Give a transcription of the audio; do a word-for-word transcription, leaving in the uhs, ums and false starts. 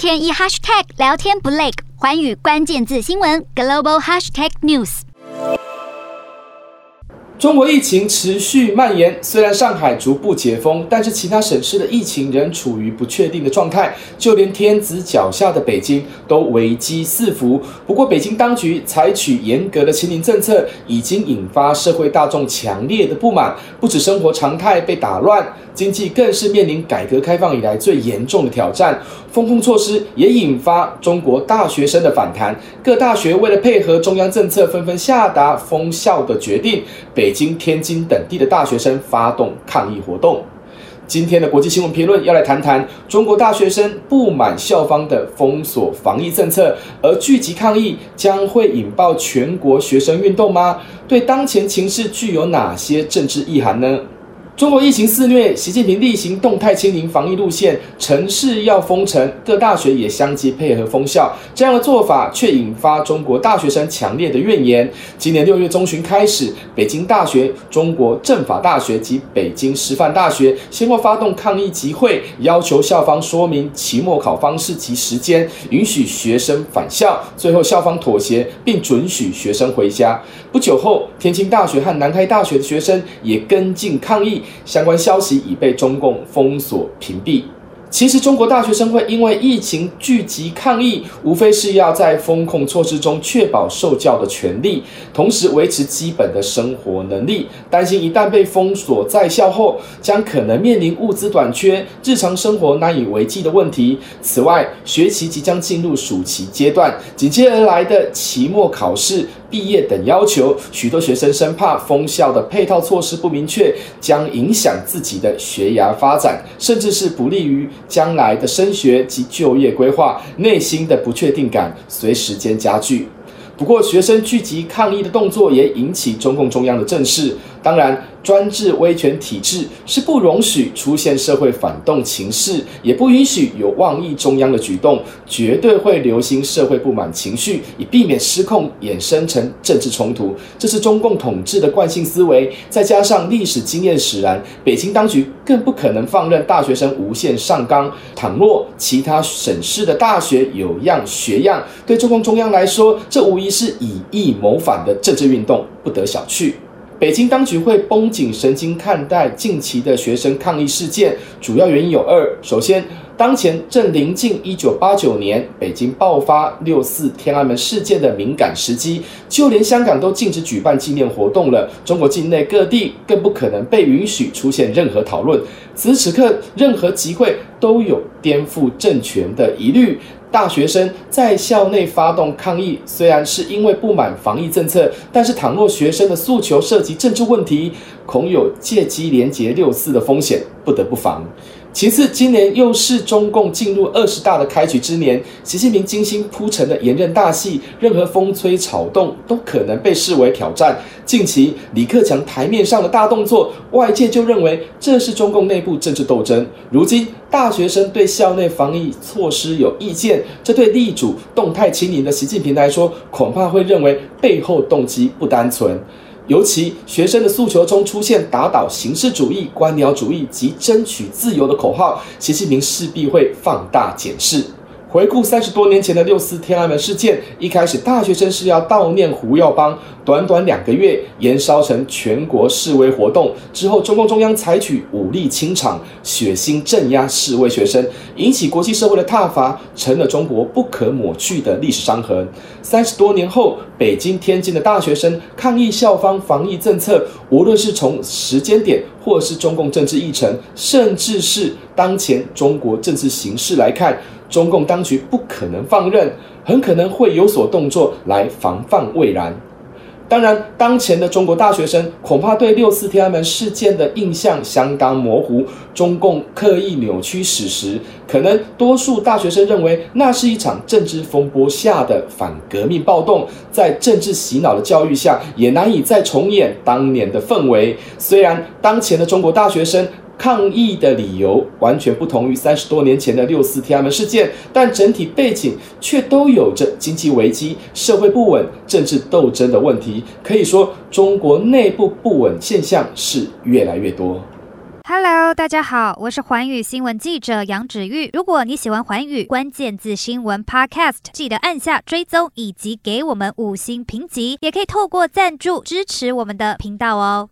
天一 hashtag 聊天不累，寰宇关键字新闻 global hashtag news。中国疫情持续蔓延，虽然上海逐步解封，但是其他省市的疫情仍处于不确定的状态，就连天子脚下的北京都危机四伏。不过北京当局采取严格的清零政策，已经引发社会大众强烈的不满，不止生活常态被打乱，经济更是面临改革开放以来最严重的挑战。封控措施也引发中国大学生的反弹，各大学为了配合中央政策，纷纷下达封校的决定。北京、天津等地的大学生发动抗议活动。今天的国际新闻评论要来谈谈中国大学生不满校方的封锁防疫政策，而聚集抗议将会引爆全国学生运动吗？对当前情势具有哪些政治意涵呢？中国疫情肆虐，习近平例行动态清零防疫路线，城市要封城，各大学也相继配合封校，这样的做法却引发中国大学生强烈的怨言。今年六月中旬开始，北京大学、中国政法大学及北京师范大学先后发动抗议集会，要求校方说明期末考方式及时间，允许学生返校，最后校方妥协，并准许学生回家。不久后，天津大学和南开大学的学生也跟进抗议，相关消息已被中共封锁屏蔽。其实中国大学生会因为疫情聚集抗议，无非是要在封控措施中确保受教的权利，同时维持基本的生活能力，担心一旦被封锁在校后，将可能面临物资短缺、日常生活难以为继的问题。此外，学期即将进入暑期阶段，紧接而来的期末考试、毕业等要求，许多学生生怕封校的配套措施不明确，将影响自己的学涯发展，甚至是不利于将来的升学及就业规划，内心的不确定感随时间加剧。不过，学生聚集抗议的动作也引起中共中央的正视。当然，专制威权体制是不容许出现社会反动情势，也不允许有妄议中央的举动，绝对会留心社会不满情绪，以避免失控衍生成政治冲突。这是中共统治的惯性思维，再加上历史经验使然，北京当局更不可能放任大学生无限上纲。倘若其他省市的大学有样学样，对中共中央来说，这无疑是以疫谋反的政治运动，不得小觑。北京当局会绷紧神经看待近期的学生抗议事件，主要原因有二。首先，当前正临近一九八九年北京爆发六四天安门事件的敏感时机，就连香港都禁止举办纪念活动了，中国境内各地更不可能被允许出现任何讨论。此时此刻，任何集会都有颠覆政权的疑虑。大学生在校内发动抗议，虽然是因为不满防疫政策，但是倘若学生的诉求涉及政治问题，恐有借机连结六四的风险，不得不防。其次，今年又是中共进入二十大的开局之年，习近平精心铺陈的连任大戏，任何风吹草动都可能被视为挑战。近期李克强台面上的大动作，外界就认为这是中共内部政治斗争。如今大学生对校内防疫措施有意见，这对力主动态清零的习近平来说，恐怕会认为背后动机不单纯。尤其学生的诉求中出现打倒形式主义、官僚主义及争取自由的口号，习近平势必会放大检视。回顾三十多年前的六四天安门事件，一开始大学生是要悼念胡耀邦，短短两个月延烧成全国示威活动，之后中共中央采取武力清场，血腥镇压示威学生，引起国际社会的挞伐，成了中国不可抹去的历史伤痕。三十多年后，北京、天津的大学生抗议校方防疫政策，无论是从时间点，或是中共政治议程，甚至是当前中国政治形势来看，中共当局不可能放任，很可能会有所动作来防范未然。当然，当前的中国大学生恐怕对六四天安门事件的印象相当模糊，中共刻意扭曲史实，可能多数大学生认为那是一场政治风波下的反革命暴动，在政治洗脑的教育下，也难以再重演当年的氛围。虽然当前的中国大学生抗议的理由完全不同于三十多年前的六四天安门事件，但整体背景却都有着经济危机、社会不稳、政治斗争的问题。可以说，中国内部不稳现象是越来越多。Hello， 大家好，我是环宇新闻记者杨芷玉。如果你喜欢环宇关键字新闻 Podcast， 记得按下追踪以及给我们五星评级，也可以透过赞助支持我们的频道哦。